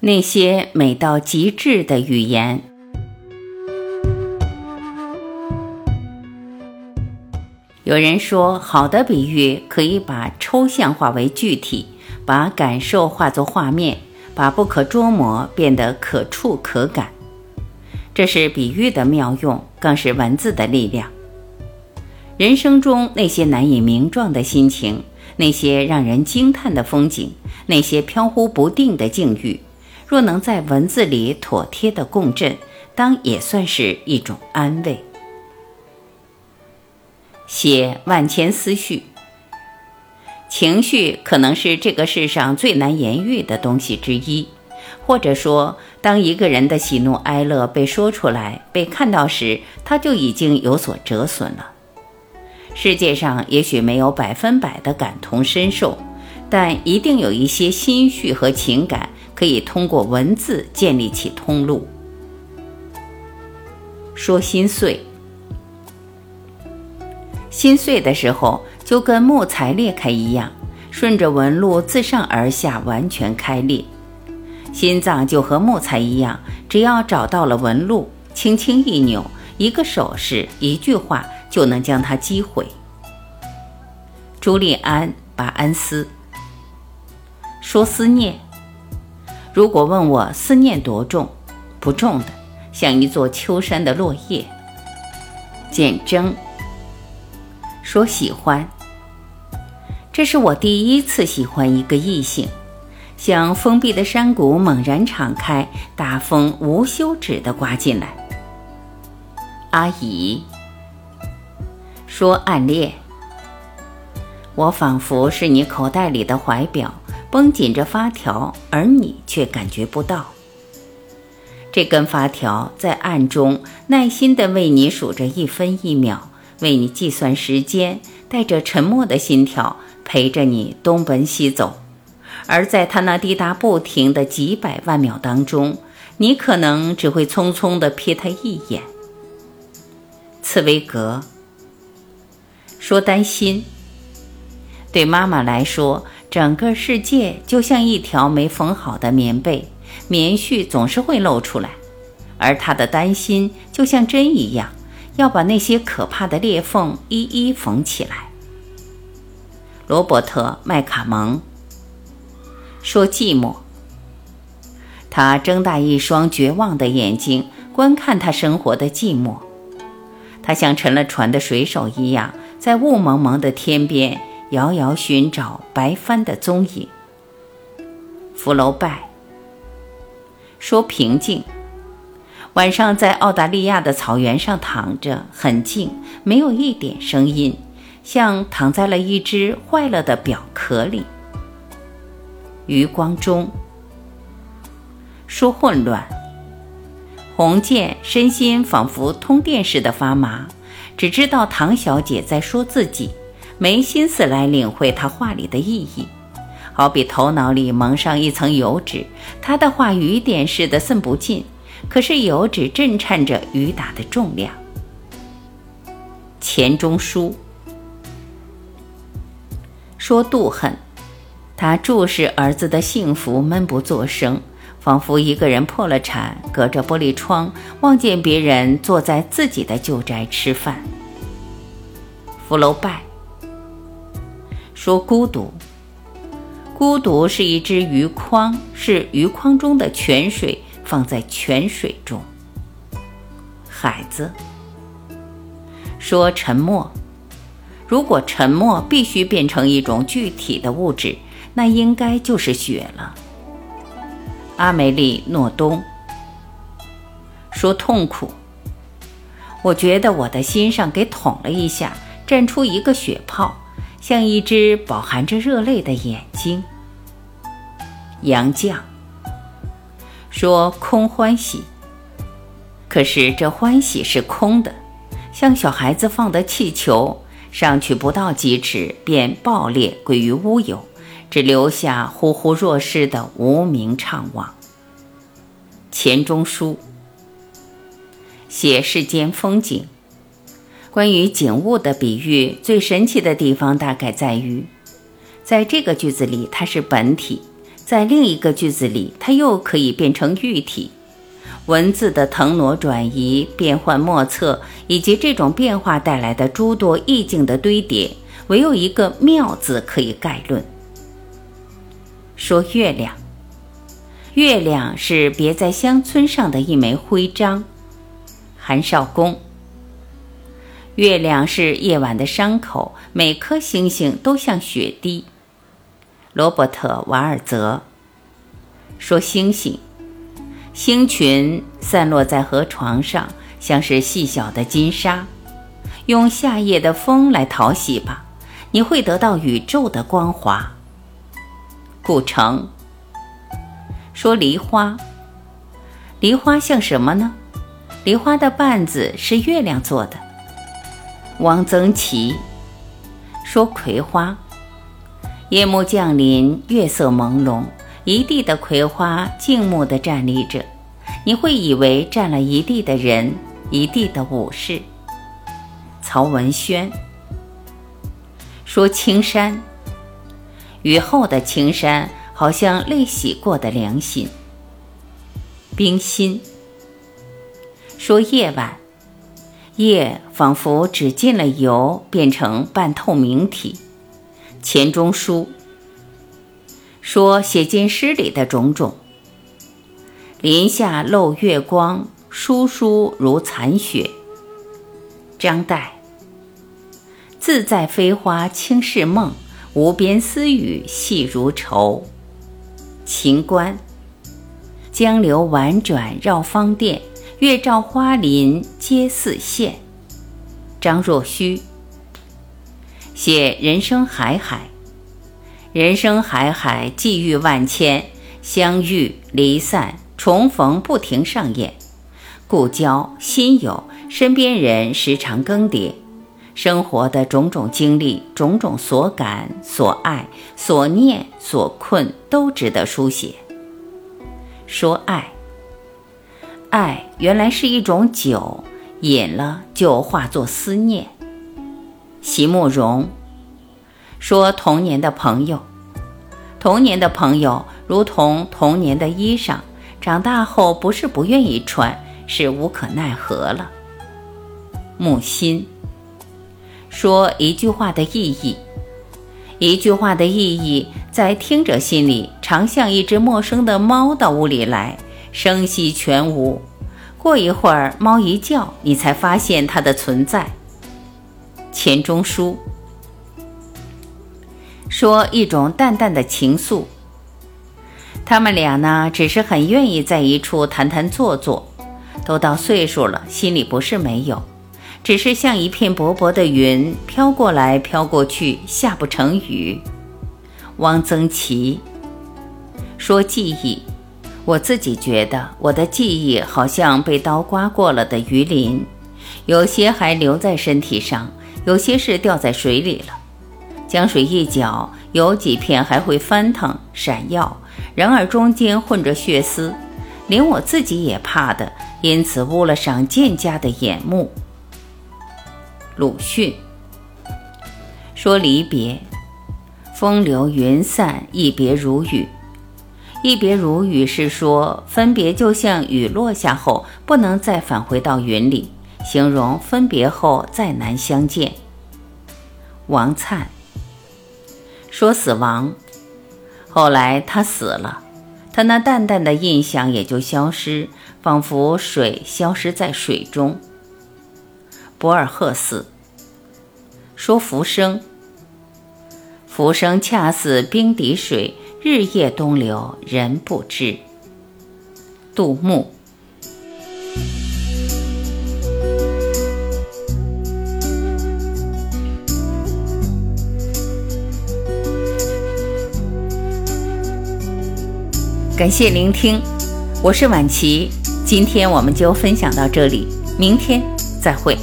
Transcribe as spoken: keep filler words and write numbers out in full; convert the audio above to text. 那些美到极致的语言。有人说，好的比喻可以把抽象化为具体，把感受化作画面，把不可捉摸变得可触可感。这是比喻的妙用，更是文字的力量。人生中那些难以名状的心情，那些让人惊叹的风景，那些飘忽不定的境遇，若能在文字里妥帖的共振，当也算是一种安慰。写万千思绪，情绪可能是这个世上最难言喻的东西之一。或者说，当一个人的喜怒哀乐被说出来、被看到时，他就已经有所折损了。世界上也许没有百分百的感同身受，但一定有一些心绪和情感可以通过文字建立起通路。说心碎，心碎的时候就跟木材裂开一样，顺着纹路自上而下完全开裂。心脏就和木材一样，只要找到了纹路，轻轻一扭，一个手势，一句话就能将它击毁。朱利安·巴恩斯说思念，如果问我思念多重，不重的，像一座秋山的落叶。简征说喜欢，这是我第一次喜欢一个异性，像封闭的山谷猛然敞开，大风无休止地刮进来。阿姨说暗恋，我仿佛是你口袋里的怀表，绷紧着发条，而你却感觉不到。这根发条在暗中耐心地为你数着一分一秒，为你计算时间，带着沉默的心跳，陪着你东奔西走。而在它那滴答不停的几百万秒当中，你可能只会匆匆地瞥它一眼。茨威格说担心，对妈妈来说，整个世界就像一条没缝好的棉被，棉絮总是会露出来，而她的担心就像针一样，要把那些可怕的裂缝一一缝起来。罗伯特·麦卡蒙说寂寞，他睁大一双绝望的眼睛，观看他生活的寂寞。他像沉了船的水手一样，在雾蒙蒙的天边遥遥寻找白帆的踪影。福楼拜说平静，晚上在澳大利亚的草原上躺着，很静，没有一点声音，像躺在了一只坏了的表壳里。余光中说混乱，红健身心仿佛通电似的发麻，只知道唐小姐在说自己，没心思来领会她话里的意义，好比头脑里蒙上一层油脂，她的话雨点似的渗不进，可是油脂震颤着雨打的重量。钱钟书说妒恨，他注视儿子的幸福，闷不作声，仿佛一个人破了产，隔着玻璃窗望见别人坐在自己的旧宅吃饭。福楼拜说孤独，孤独是一只鱼筐，是鱼筐中的泉水放在泉水中。海子说沉默，如果沉默必须变成一种具体的物质，那应该就是雪了。阿梅利诺东说痛苦，我觉得我的心上给捅了一下，绽出一个血泡，像一只饱含着热泪的眼睛。杨绛说空欢喜，可是这欢喜是空的，像小孩子放的气球，上去不到几尺便爆裂归于乌有，只留下忽忽若失的无名怅望。钱钟书写世间风景，关于景物的比喻最神奇的地方大概在于，在这个句子里它是本体，在另一个句子里它又可以变成喻体。文字的腾挪转移、变幻莫测，以及这种变化带来的诸多意境的堆叠，唯有一个妙字可以概论。说月亮，月亮是别在乡村上的一枚徽章，韩少功。月亮是夜晚的伤口，每颗星星都像血滴，罗伯特·瓦尔泽。说星星，星群散落在河床上，像是细小的金沙，用夏夜的风来淘洗吧，你会得到宇宙的光华。顾城。说梨花，梨花像什么呢？梨花的瓣子是月亮做的。汪曾祺。说葵花，夜幕降临，月色朦胧，一地的葵花静穆地站立着，你会以为站了一地的人，一地的武士。曹文轩。说青山，雨后的青山好像泪洗过的良心。冰心。说夜晚，夜仿佛只进了油，变成半透明体。钱钟书。说写进诗里的种种，林下漏月光，疏疏如残雪。张岱。自在飞花轻似梦，无边丝雨细如愁。秦观。江流婉转绕芳甸，月照花林皆似线。张若虚。写人生海海，人生海海，际遇万千，相遇离散重逢不停上演，故交新友，身边人时常更迭，生活的种种经历，种种所感所爱所念所困，都值得书写。说爱，爱原来是一种酒，饮了就化作思念。席慕容。说童年的朋友，童年的朋友如同童年的衣裳，长大后不是不愿意穿，是无可奈何了。木心。说一句话的意义，一句话的意义在听者心里常像一只陌生的猫到屋里来，声息全无，过一会儿猫一叫，你才发现它的存在。钱钟书。说一种淡淡的情愫，他们俩呢，只是很愿意在一处谈谈坐坐，都到岁数了，心里不是没有，只是像一片薄薄的云，飘过来飘过去，下不成雨。汪曾祺。说记忆，我自己觉得我的记忆好像被刀刮过了的鱼鳞，有些还留在身体上，有些是掉在水里了，江水一搅，有几片还会翻腾闪耀，然而中间混着血丝，连我自己也怕的，因此污了上蒹葭的眼目。鲁迅。说离别，风流云散，一别如雨。一别如雨是说分别就像雨落下后不能再返回到云里，形容分别后再难相见。王粲。说死亡，后来他死了，他那淡淡的印象也就消失，仿佛水消失在水中。博尔赫斯。说浮生，浮生恰似冰滴水，日夜东流，人不知。杜牧。感谢聆听，我是婉琪，今天我们就分享到这里，明天再会。